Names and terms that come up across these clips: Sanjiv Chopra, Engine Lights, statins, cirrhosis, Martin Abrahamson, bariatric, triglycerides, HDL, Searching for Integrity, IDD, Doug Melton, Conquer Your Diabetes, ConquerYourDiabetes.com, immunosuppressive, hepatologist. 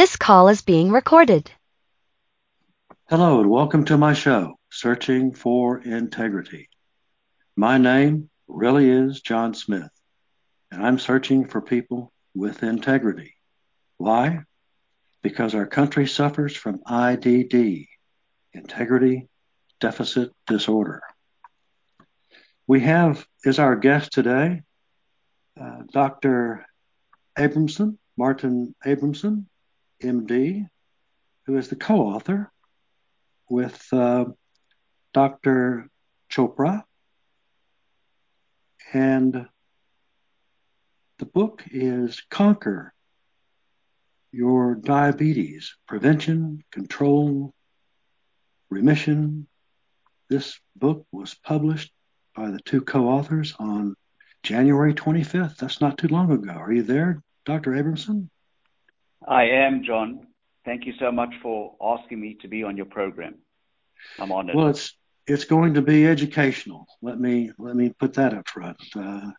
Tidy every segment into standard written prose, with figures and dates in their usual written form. This call is being recorded. Hello and welcome to my show, Searching for Integrity. My name really is John Smith, and I'm searching for people with integrity. Why? Because our country suffers from IDD, Integrity Deficit Disorder. We have as our guest today, Dr. Abrahamson, Martin Abrahamson, MD, who is the co-author with Dr. Chopra. And the book is Conquer Your Diabetes, Prevention, Control, Remission. This book was published by the two co-authors on January 25th. That's not too long ago. Are you there, Dr. Abrahamson? I am, John. Thank you so much for asking me to be on your program. I'm honored. Well, it's going to be educational. Let me put that up front. And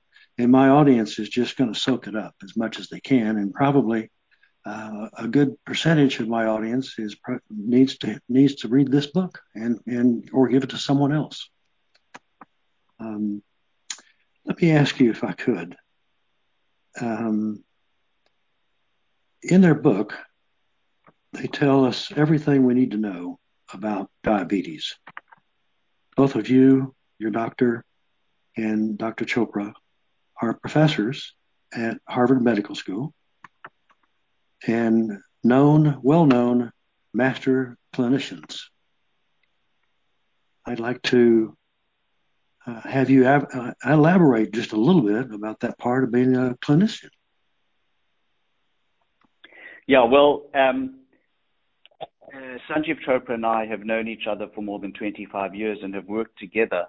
my audience is just going to soak it up as much as they can, and probably a good percentage of my audience is needs to read this book and or give it to someone else. Let me ask you if I could. In their book, they tell us everything we need to know about diabetes. Both of you, your doctor, and Dr. Chopra are professors at Harvard Medical School and well-known master clinicians. I'd like to have you elaborate just a little bit about that part of being a clinician. Yeah, well, Sanjiv Chopra and I have known each other for more than 25 years and have worked together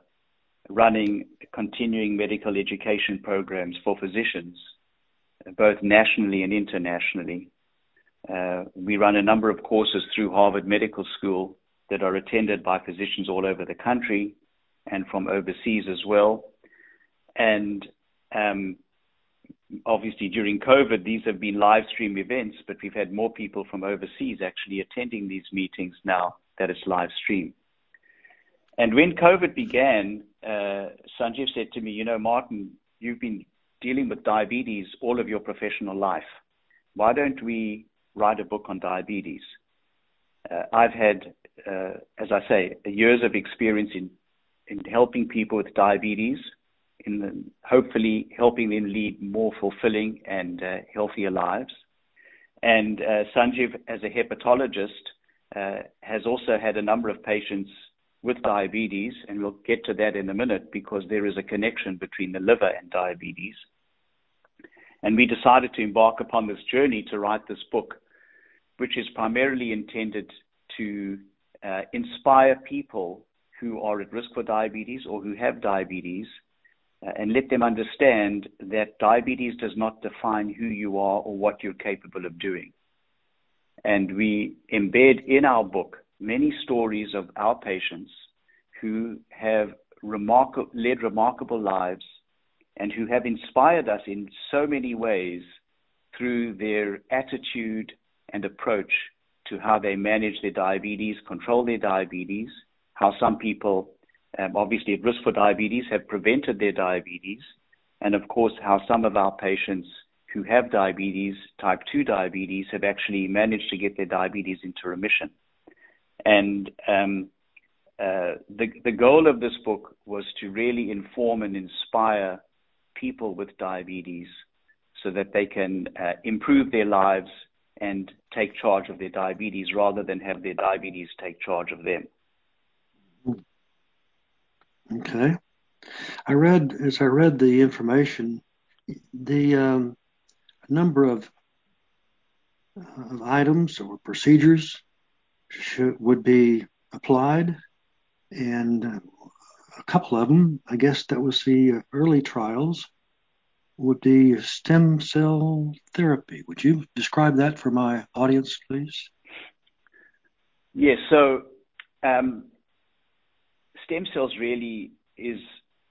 running continuing medical education programs for physicians, both nationally and internationally. We run a number of courses through Harvard Medical School that are attended by physicians all over the country and from overseas as well. And obviously, during COVID, these have been live stream events, but we've had more people from overseas actually attending these meetings now that it's live stream. And when COVID began, Sanjiv said to me, you know, Martin, you've been dealing with diabetes all of your professional life. Why don't we write a book on diabetes? I've had, as I say, years of experience in helping people with diabetes, hopefully helping them lead more fulfilling and healthier lives. And Sanjiv, as a hepatologist, has also had a number of patients with diabetes, and we'll get to that in a minute because there is a connection between the liver and diabetes. And we decided to embark upon this journey to write this book, which is primarily intended to inspire people who are at risk for diabetes or who have diabetes, and let them understand that diabetes does not define who you are or what you're capable of doing. And we embed in our book many stories of our patients who have led remarkable lives and who have inspired us in so many ways through their attitude and approach to how they manage their diabetes, control their diabetes, how some people obviously at risk for diabetes have prevented their diabetes, and of course how some of our patients who have diabetes, type 2 diabetes, have actually managed to get their diabetes into remission. And the goal of this book was to really inform and inspire people with diabetes so that they can improve their lives and take charge of their diabetes rather than have their diabetes take charge of them. Okay. As I read the information, the number of items or procedures would be applied, and a couple of them, I guess that was the early trials, would be stem cell therapy. Would you describe that for my audience, please? Yes. So stem cells really is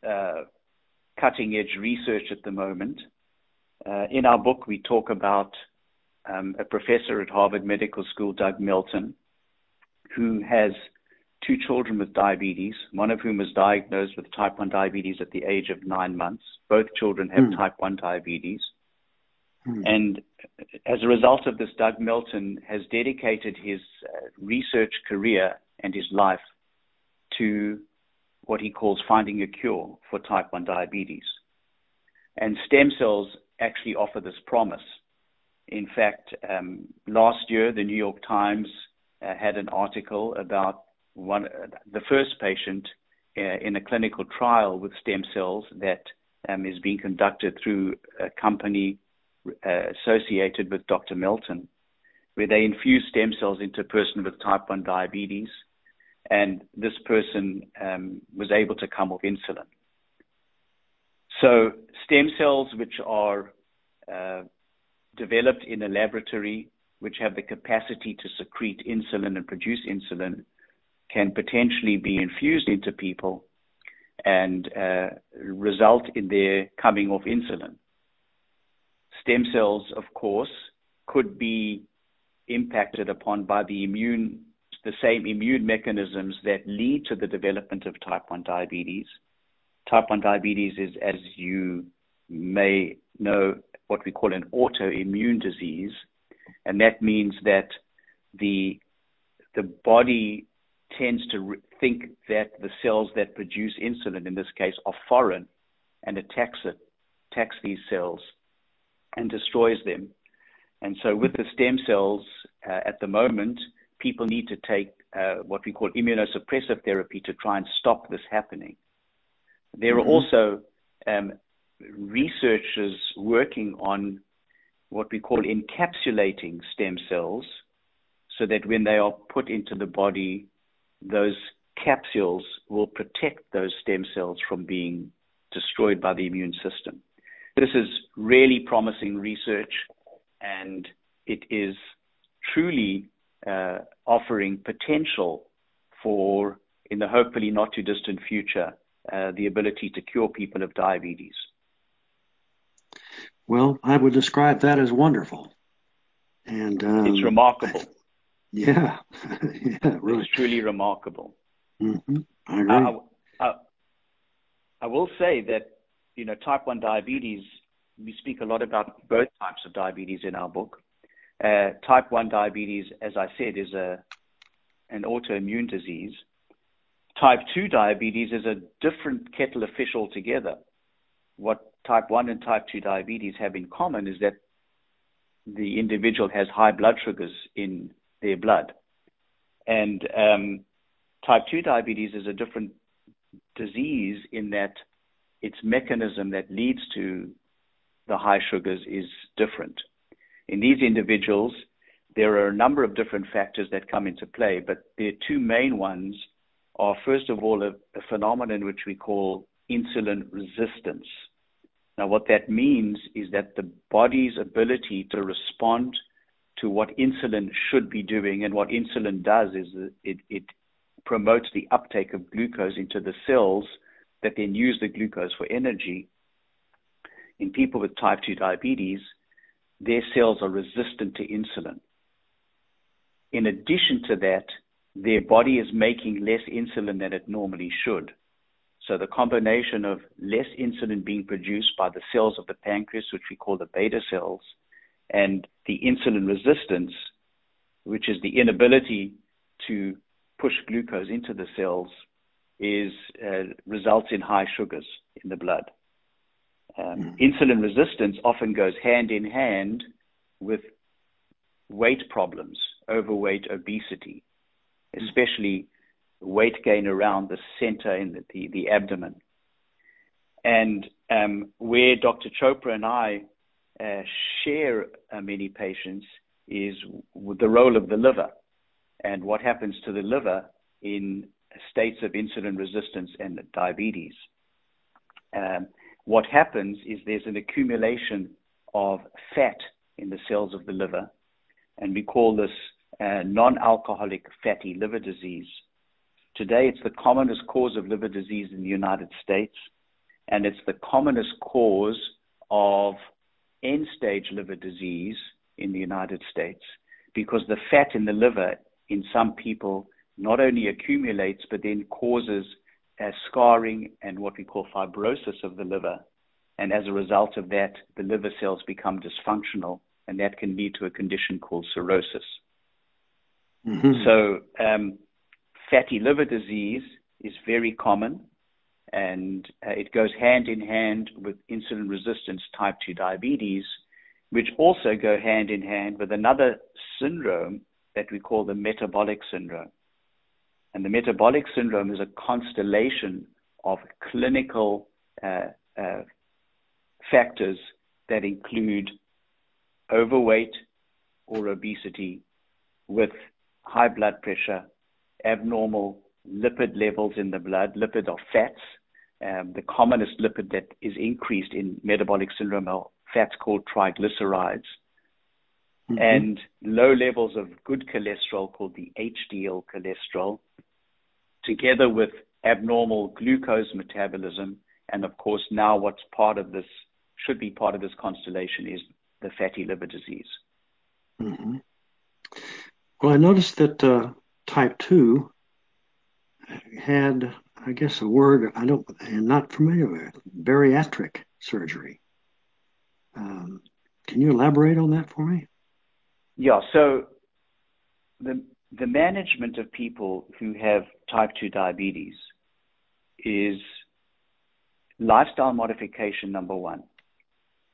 cutting edge research at the moment. In our book, we talk about a professor at Harvard Medical School, Doug Melton, who has two children with diabetes, one of whom was diagnosed with type 1 diabetes at the age of 9 months. Both children have type 1 diabetes. And as a result of this, Doug Melton has dedicated his research career and his life to what he calls finding a cure for type 1 diabetes. And stem cells actually offer this promise. In fact, last year, the New York Times had an article about the first patient in a clinical trial with stem cells that is being conducted through a company associated with Dr. Melton, where they infuse stem cells into a person with type 1 diabetes, and this person was able to come off insulin. So stem cells, which are developed in a laboratory, which have the capacity to secrete insulin and produce insulin, can potentially be infused into people and result in their coming off insulin. Stem cells, of course, could be impacted upon by the same immune mechanisms that lead to the development of type 1 diabetes. Type 1 diabetes is, as you may know, what we call an autoimmune disease, and that means that the body tends to think that the cells that produce insulin, in this case, are foreign and attacks these cells and destroys them. And so with the stem cells, at the moment, people need to take what we call immunosuppressive therapy to try and stop this happening. There are also researchers working on what we call encapsulating stem cells, so that when they are put into the body, those capsules will protect those stem cells from being destroyed by the immune system. This is really promising research, and it is truly offering potential for, in the hopefully not too distant future, the ability to cure people of diabetes. Well, I would describe that as wonderful. And it's remarkable. Yeah. Yeah, really. It's truly remarkable. Mm-hmm. I agree. I will say that, you know, type 1 diabetes, we speak a lot about both types of diabetes in our book. Type 1 diabetes, as I said, is an autoimmune disease. Type 2 diabetes is a different kettle of fish altogether. What type 1 and type 2 diabetes have in common is that the individual has high blood sugars in their blood. And type 2 diabetes is a different disease in that its mechanism that leads to the high sugars is different. In these individuals, there are a number of different factors that come into play, but the two main ones are, first of all, a phenomenon which we call insulin resistance. Now, what that means is that the body's ability to respond to what insulin should be doing, and what insulin does is it promotes the uptake of glucose into the cells that then use the glucose for energy. In people with type 2 diabetes, their cells are resistant to insulin. In addition to that, their body is making less insulin than it normally should. So the combination of less insulin being produced by the cells of the pancreas, which we call the beta cells, and the insulin resistance, which is the inability to push glucose into the cells, results in high sugars in the blood. Insulin resistance often goes hand in hand with weight problems, overweight, obesity, especially weight gain around the center in the abdomen. And where Dr. Chopra and I share many patients is the role of the liver and what happens to the liver in states of insulin resistance and diabetes. What happens is there's an accumulation of fat in the cells of the liver, and we call this non-alcoholic fatty liver disease. Today, it's the commonest cause of liver disease in the United States, and it's the commonest cause of end-stage liver disease in the United States, because the fat in the liver in some people not only accumulates, but then causes scarring and what we call fibrosis of the liver. And as a result of that, the liver cells become dysfunctional, and that can lead to a condition called cirrhosis. Mm-hmm. So fatty liver disease is very common, and it goes hand in hand with insulin resistance type 2 diabetes, which also go hand in hand with another syndrome that we call the metabolic syndrome. And the metabolic syndrome is a constellation of clinical factors that include overweight or obesity with high blood pressure, abnormal lipid levels in the blood. Lipid are fats. The commonest lipid that is increased in metabolic syndrome are fats called triglycerides, mm-hmm. and low levels of good cholesterol called the HDL cholesterol, together with abnormal glucose metabolism. And of course, now what's part of this, should be part of this constellation, is the fatty liver disease. Mm-hmm. Well, I noticed that type 2 had, I guess, a word I'm not familiar with, bariatric surgery. Can you elaborate on that for me? Yeah, so the management of people who have type 2 diabetes is lifestyle modification number one.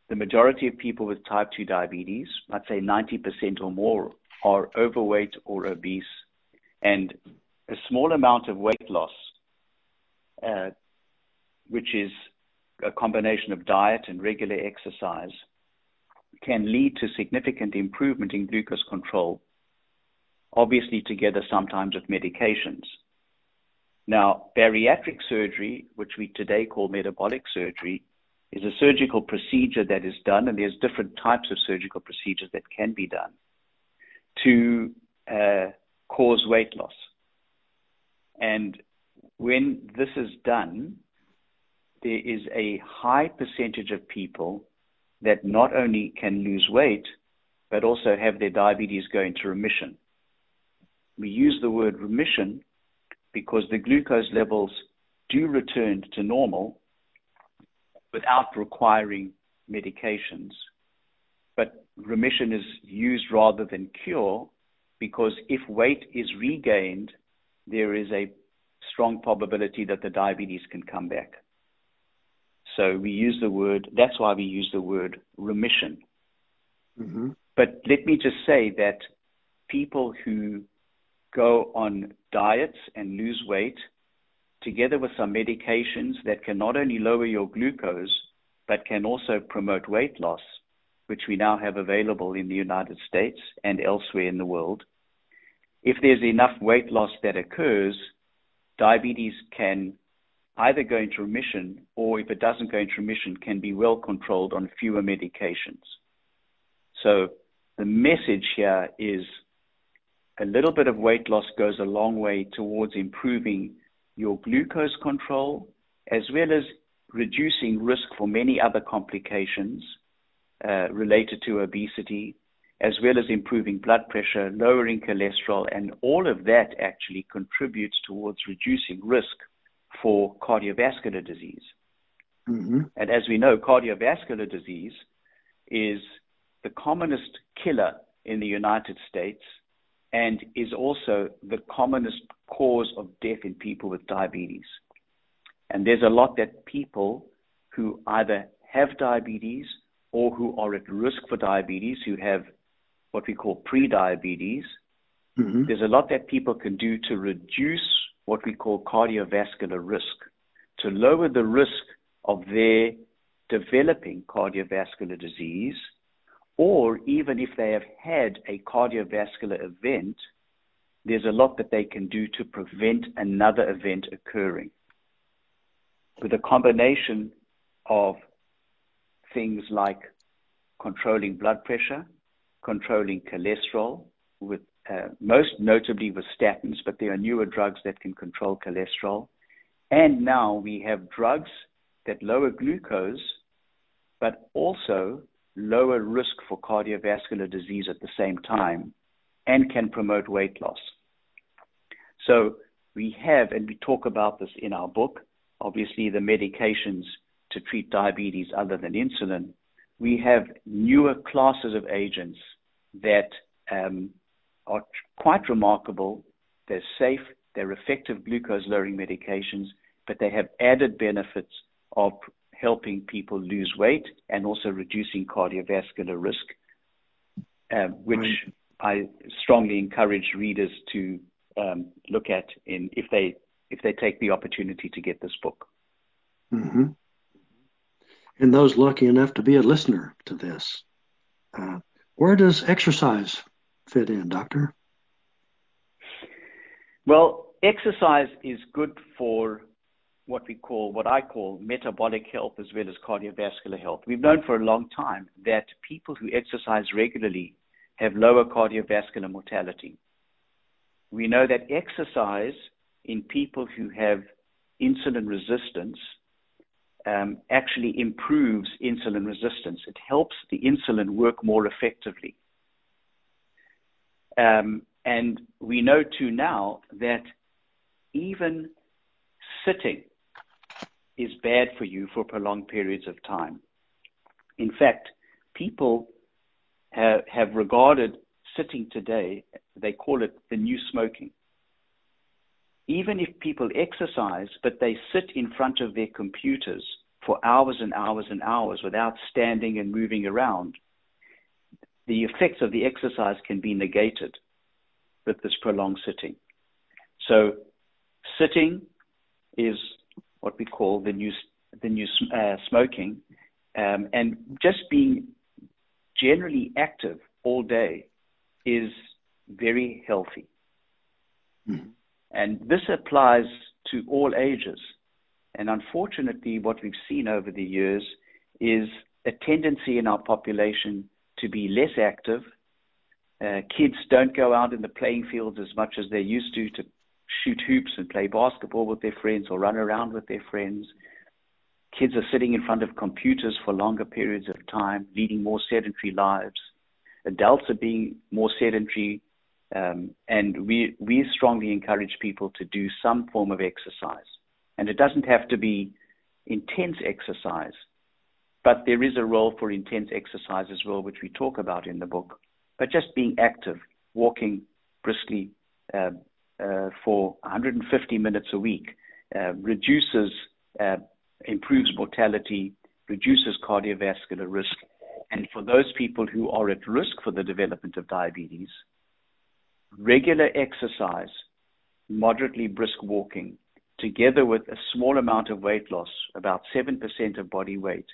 The majority of people with type 2 diabetes, I'd say 90% or more, are overweight or obese, and a small amount of weight loss, which is a combination of diet and regular exercise, can lead to significant improvement in glucose control, obviously together sometimes with medications. Now, bariatric surgery, which we today call metabolic surgery, is a surgical procedure that is done, and there's different types of surgical procedures that can be done to cause weight loss. And when this is done, there is a high percentage of people that not only can lose weight, but also have their diabetes go into remission. We use the word remission because the glucose levels do return to normal without requiring medications. But remission is used rather than cure, because if weight is regained, there is a strong probability that the diabetes can come back. So that's why we use the word remission. Mm-hmm. But let me just say that people who go on diets and lose weight, together with some medications that can not only lower your glucose, but can also promote weight loss, which we now have available in the United States and elsewhere in the world, if there's enough weight loss that occurs, diabetes can either go into remission, or if it doesn't go into remission, can be well controlled on fewer medications. So the message here is a little bit of weight loss goes a long way towards improving your glucose control, as well as reducing risk for many other complications related to obesity, as well as improving blood pressure, lowering cholesterol, and all of that actually contributes towards reducing risk for cardiovascular disease. Mm-hmm. And as we know, cardiovascular disease is the commonest killer in the United States and is also the commonest cause of death in people with diabetes. And there's a lot that people who either have diabetes or who are at risk for diabetes, who have what we call prediabetes, mm-hmm. there's a lot that people can do to reduce what we call cardiovascular risk, to lower the risk of their developing cardiovascular disease, or even if they have had a cardiovascular event, there's a lot that they can do to prevent another event occurring. With a combination of things like controlling blood pressure, controlling cholesterol, with most notably with statins, but there are newer drugs that can control cholesterol. And now we have drugs that lower glucose, but also lower risk for cardiovascular disease at the same time and can promote weight loss. So we have, and we talk about this in our book, obviously the medications to treat diabetes other than insulin, we have newer classes of agents that are quite remarkable. They're safe, they're effective glucose-lowering medications, but they have added benefits of helping people lose weight and also reducing cardiovascular risk, which I strongly encourage readers to look at in if they take the opportunity to get this book. Mm-hmm. And those lucky enough to be a listener to this, where does exercise fit in, Doctor? Well, exercise is good for what I call metabolic health as well as cardiovascular health. We've known for a long time that people who exercise regularly have lower cardiovascular mortality. We know that exercise in people who have insulin resistance actually improves insulin resistance. It helps the insulin work more effectively. And we know too now that even sitting is bad for you for prolonged periods of time. In fact, people have regarded sitting today, they call it the new smoking. Even if people exercise, but they sit in front of their computers for hours and hours and hours without standing and moving around, the effects of the exercise can be negated with this prolonged sitting. So sitting is what we call the new smoking, and just being generally active all day is very healthy. Mm-hmm. And this applies to all ages. And unfortunately, what we've seen over the years is a tendency in our population to be less active. Kids don't go out in the playing fields as much as they used to shoot hoops and play basketball with their friends or run around with their friends. Kids are sitting in front of computers for longer periods of time, leading more sedentary lives. Adults are being more sedentary. And we strongly encourage people to do some form of exercise. And it doesn't have to be intense exercise, but there is a role for intense exercise as well, which we talk about in the book. But just being active, walking briskly for 150 minutes a week reduces, improves mortality, reduces cardiovascular risk. And for those people who are at risk for the development of diabetes, regular exercise, moderately brisk walking, together with a small amount of weight loss, about 7% of body weight,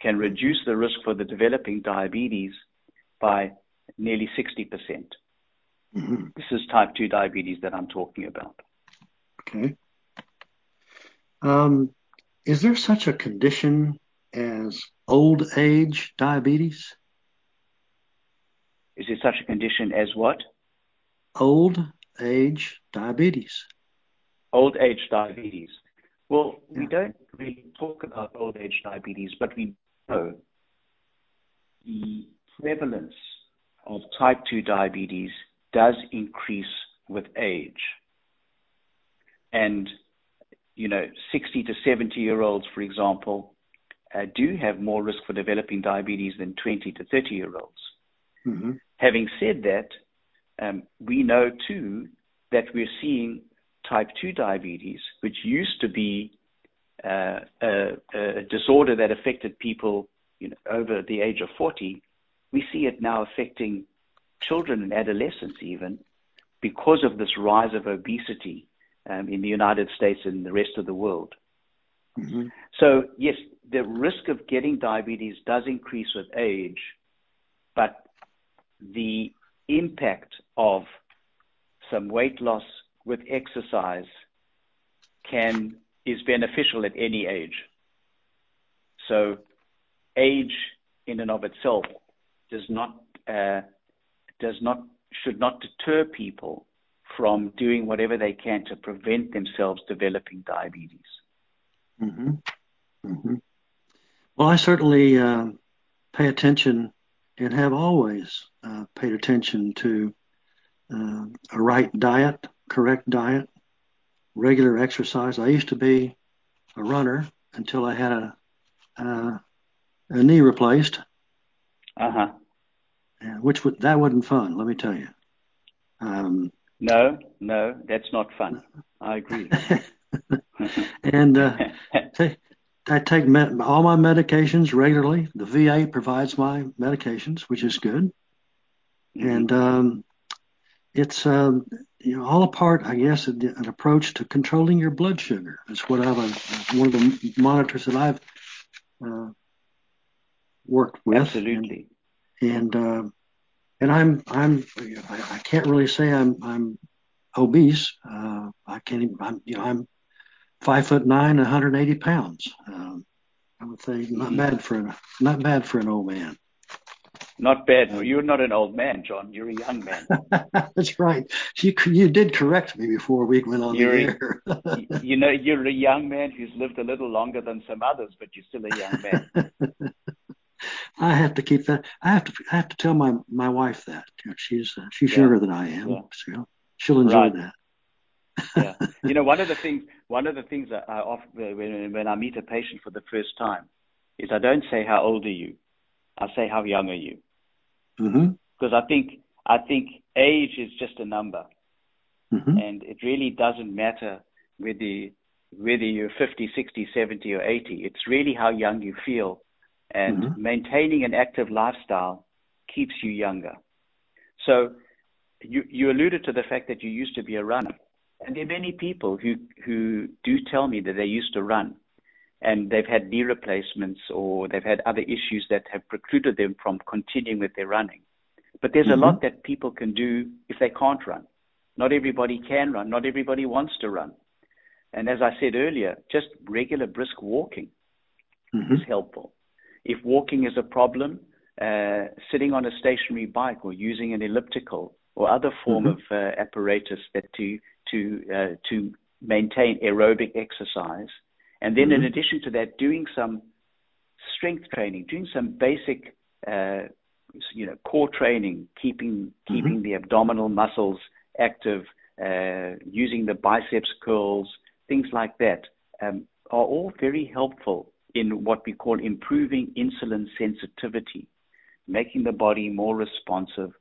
can reduce the risk for the developing diabetes by nearly 60%. Mm-hmm. This is type 2 diabetes that I'm talking about. Okay. Is there such a condition as old age diabetes? Is there such a condition as what? Old age diabetes. Old age diabetes. Well, we don't really talk about old age diabetes, but we know the prevalence of type 2 diabetes does increase with age. And, 60 to 70-year-olds, for example, do have more risk for developing diabetes than 20 to 30-year-olds. Mm-hmm. Having said that, we know, too, that we're seeing type 2 diabetes, which used to be a disorder that affected people over the age of 40. We see it now affecting children and adolescents even because of this rise of obesity in the United States and the rest of the world. Mm-hmm. So, yes, the risk of getting diabetes does increase with age, but the impact of some weight loss with exercise is beneficial at any age. So age in and of itself should not deter people from doing whatever they can to prevent themselves developing diabetes. Mm-hmm. Mm-hmm. Well, I certainly pay attention and have always paid attention to a right diet, correct diet, regular exercise. I used to be a runner until I had a knee replaced. Uh-huh. Which that wasn't fun, let me tell you. No, that's not fun. I agree. And I take all my medications regularly. The VA provides my medications, which is good. Mm-hmm. And it's all a part, I guess, of an approach to controlling your blood sugar. That's what one of the monitors that I've worked with. Absolutely. And I can't really say I'm obese. I'm 5'9", 180 pounds. I would say not bad for an old man. Not bad. You're not an old man, John. You're a young man. That's right. You did correct me before we went on the air. You're a young man who's lived a little longer than some others, but you're still a young man. I have to keep that. I have to tell my wife that. She's younger than I am, so she'll enjoy that. Yeah. One of the things that I often, when I meet a patient for the first time, is I don't say how old are you, I say how young are you, because mm-hmm. I think age is just a number, mm-hmm. and it really doesn't matter whether you're 50, 60, 70, or 80. It's really how young you feel, and mm-hmm. maintaining an active lifestyle keeps you younger. So you alluded to the fact that you used to be a runner. And there are many people who do tell me that they used to run and they've had knee replacements or they've had other issues that have precluded them from continuing with their running. But there's mm-hmm. a lot that people can do if they can't run. Not everybody can run. Not everybody wants to run. And as I said earlier, just regular brisk walking mm-hmm. is helpful. If walking is a problem, sitting on a stationary bike or using an elliptical or other form mm-hmm. of apparatus that to maintain aerobic exercise. And then mm-hmm. in addition to that, doing some strength training, doing some basic, core training, keeping mm-hmm. the abdominal muscles active, using the biceps curls, things like that, are all very helpful in what we call improving insulin sensitivity, making the body more responsive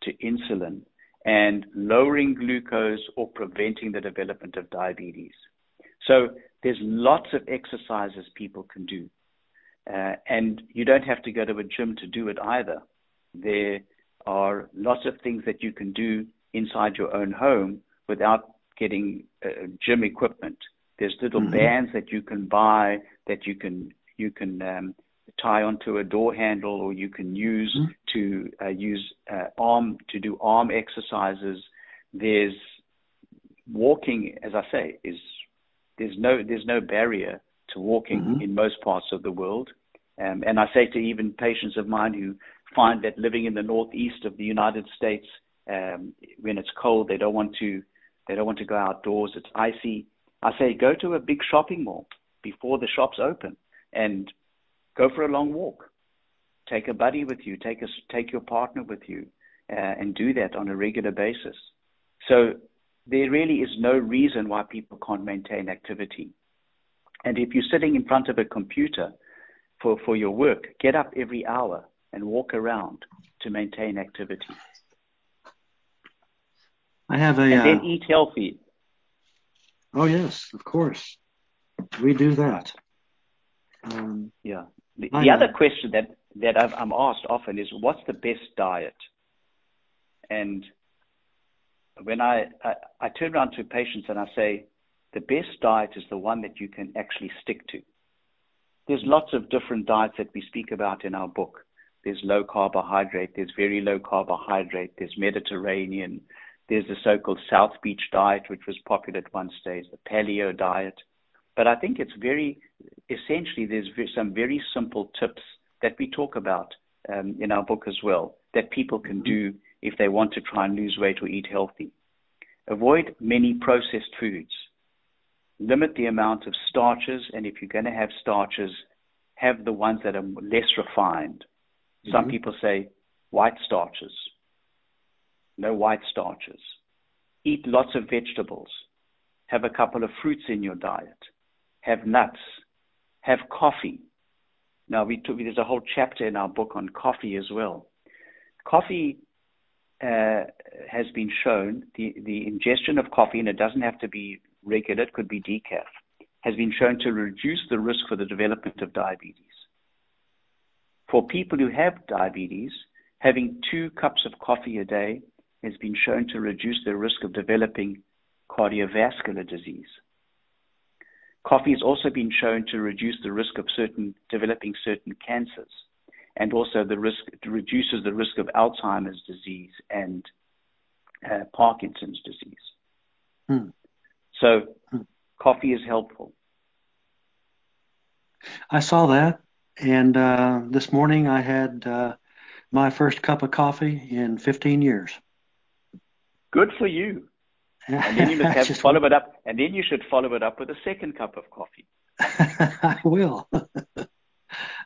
to insulin, and lowering glucose or preventing the development of diabetes. So there's lots of exercises people can do. And you don't have to go to a gym to do it either. There are lots of things that you can do inside your own home without getting gym equipment. There's little mm-hmm. bands that you can buy that you can tie onto a door handle, or you can use mm-hmm. To do arm exercises. There's walking, as I say, there's no barrier to walking mm-hmm. in most parts of the world. And I say to even patients of mine who find that living in the northeast of the United States, when it's cold, they don't want to go outdoors. It's icy. I say go to a big shopping mall before the shops open and go for a long walk. Take a buddy with you. Take your partner with you, and do that on a regular basis. So there really is no reason why people can't maintain activity. And if you're sitting in front of a computer for your work, get up every hour and walk around to maintain activity. And then eat healthy. Oh yes, of course. We do that. The other question that I'm asked often is, what's the best diet? And when I turn around to patients and I say, the best diet is the one that you can actually stick to. There's lots of different diets that we speak about in our book. There's low carbohydrate, there's very low carbohydrate, there's Mediterranean, there's the so-called South Beach diet, which was popular at one stage, the paleo diet. But I think it's there's some very simple tips that we talk about in our book as well that people can do if they want to try and lose weight or eat healthy. Avoid many processed foods. Limit the amount of starches, and if you're going to have starches, have the ones that are less refined. Some people say white starches. No white starches. Eat lots of vegetables. Have a couple of fruits in your diet. Have nuts. Have coffee. Now, there's a whole chapter in our book on coffee as well. Coffee has been shown, the ingestion of coffee, and it doesn't have to be regular, it could be decaf, has been shown to reduce the risk for the development of diabetes. For people who have diabetes, having 2 cups of coffee a day has been shown to reduce the risk of developing cardiovascular disease. Coffee has also been shown to reduce the risk of developing certain cancers, and also reduces the risk of Alzheimer's disease and Parkinson's disease. So coffee is helpful. I saw that, and this morning I had my first cup of coffee in 15 years. Good for you. And then you must follow it up, and then you should follow it up with a second cup of coffee. I will.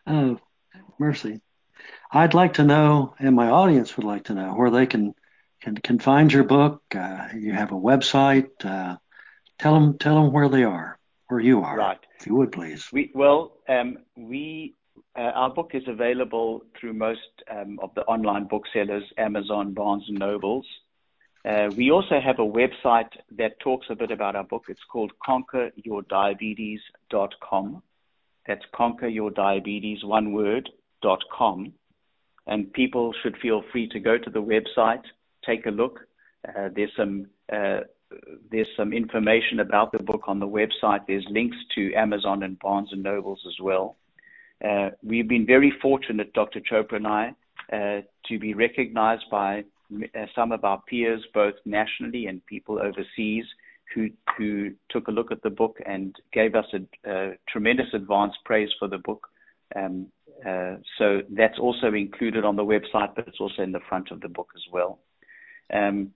Oh, mercy. I'd like to know, and my audience would like to know, where they can find your book. You have a website. Tell them where they are, where you are. Right. If you would, please. Our book is available through most of the online booksellers, Amazon, Barnes & Nobles. We also have a website that talks a bit about our book. It's called ConquerYourDiabetes.com. That's ConquerYourDiabetes, one word, .com. And people should feel free to go to the website, take a look. There's some information about the book on the website. There's links to Amazon and Barnes & Nobles as well. We've been very fortunate, Dr. Chopra and I, to be recognized by some of our peers, both nationally and people overseas, who took a look at the book and gave us a tremendous advance praise for the book. So that's also included on the website, but it's also in the front of the book as well. And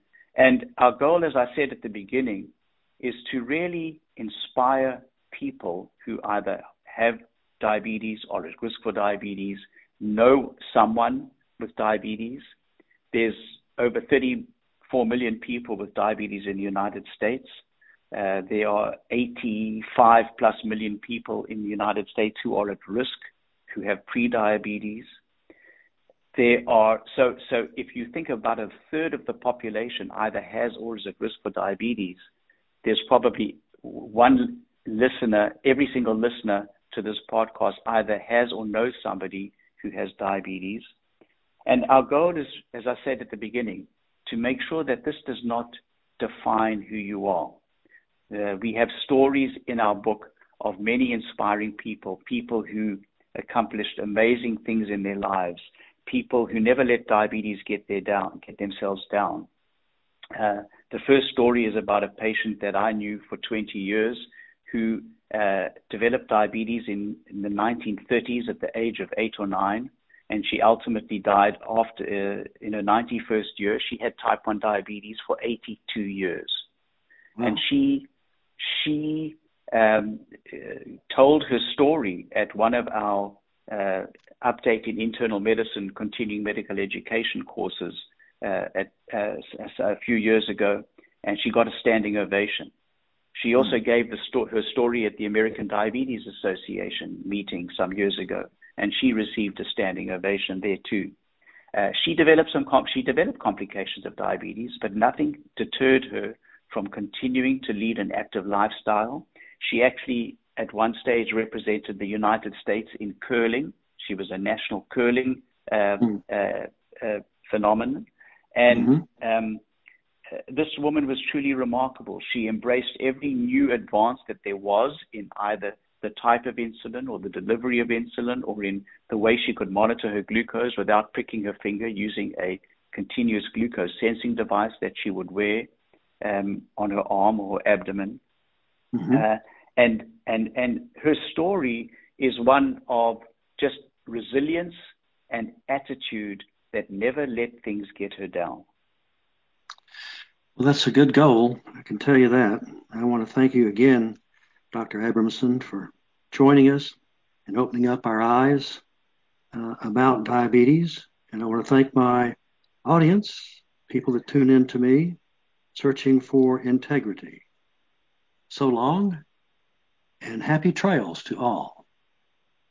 our goal, as I said at the beginning, is to really inspire people who either have diabetes or are at risk for diabetes, know someone with diabetes. There's over 34 million people with diabetes in the United States. There are 85 plus million people in the United States who are at risk, who have prediabetes. So if you think about 1/3 of the population either has or is at risk for diabetes, there's probably one listener, every single listener to this podcast either has or knows somebody who has diabetes. And our goal is, as I said at the beginning, to make sure that this does not define who you are. We have stories in our book of many inspiring people who accomplished amazing things in their lives, people who never let diabetes get themselves down. The first story is about a patient that I knew for 20 years who developed diabetes in the 1930s at the age of 8 or 9. And she ultimately died after in her 91st year. She had type 1 diabetes for 82 years. Wow. And she told her story at one of our updated internal medicine continuing medical education courses a few years ago, and she got a standing ovation. She also gave her story at the American Diabetes Association meeting some years ago, and she received a standing ovation there too. She developed complications of diabetes, but nothing deterred her from continuing to lead an active lifestyle. She actually, at one stage, represented the United States in curling. She was a national curling phenomenon. And this woman was truly remarkable. She embraced every new advance that there was in either the type of insulin or the delivery of insulin or in the way she could monitor her glucose without pricking her finger using a continuous glucose sensing device that she would wear on her arm or abdomen. And her story is one of just resilience and attitude that never let things get her down. Well, that's a good goal. I can tell you that. I want to thank you again, Dr. Abrahamson, for joining us and opening up our eyes about diabetes. And I want to thank my audience, people that tune in to me, searching for integrity. So long, and happy trails to all.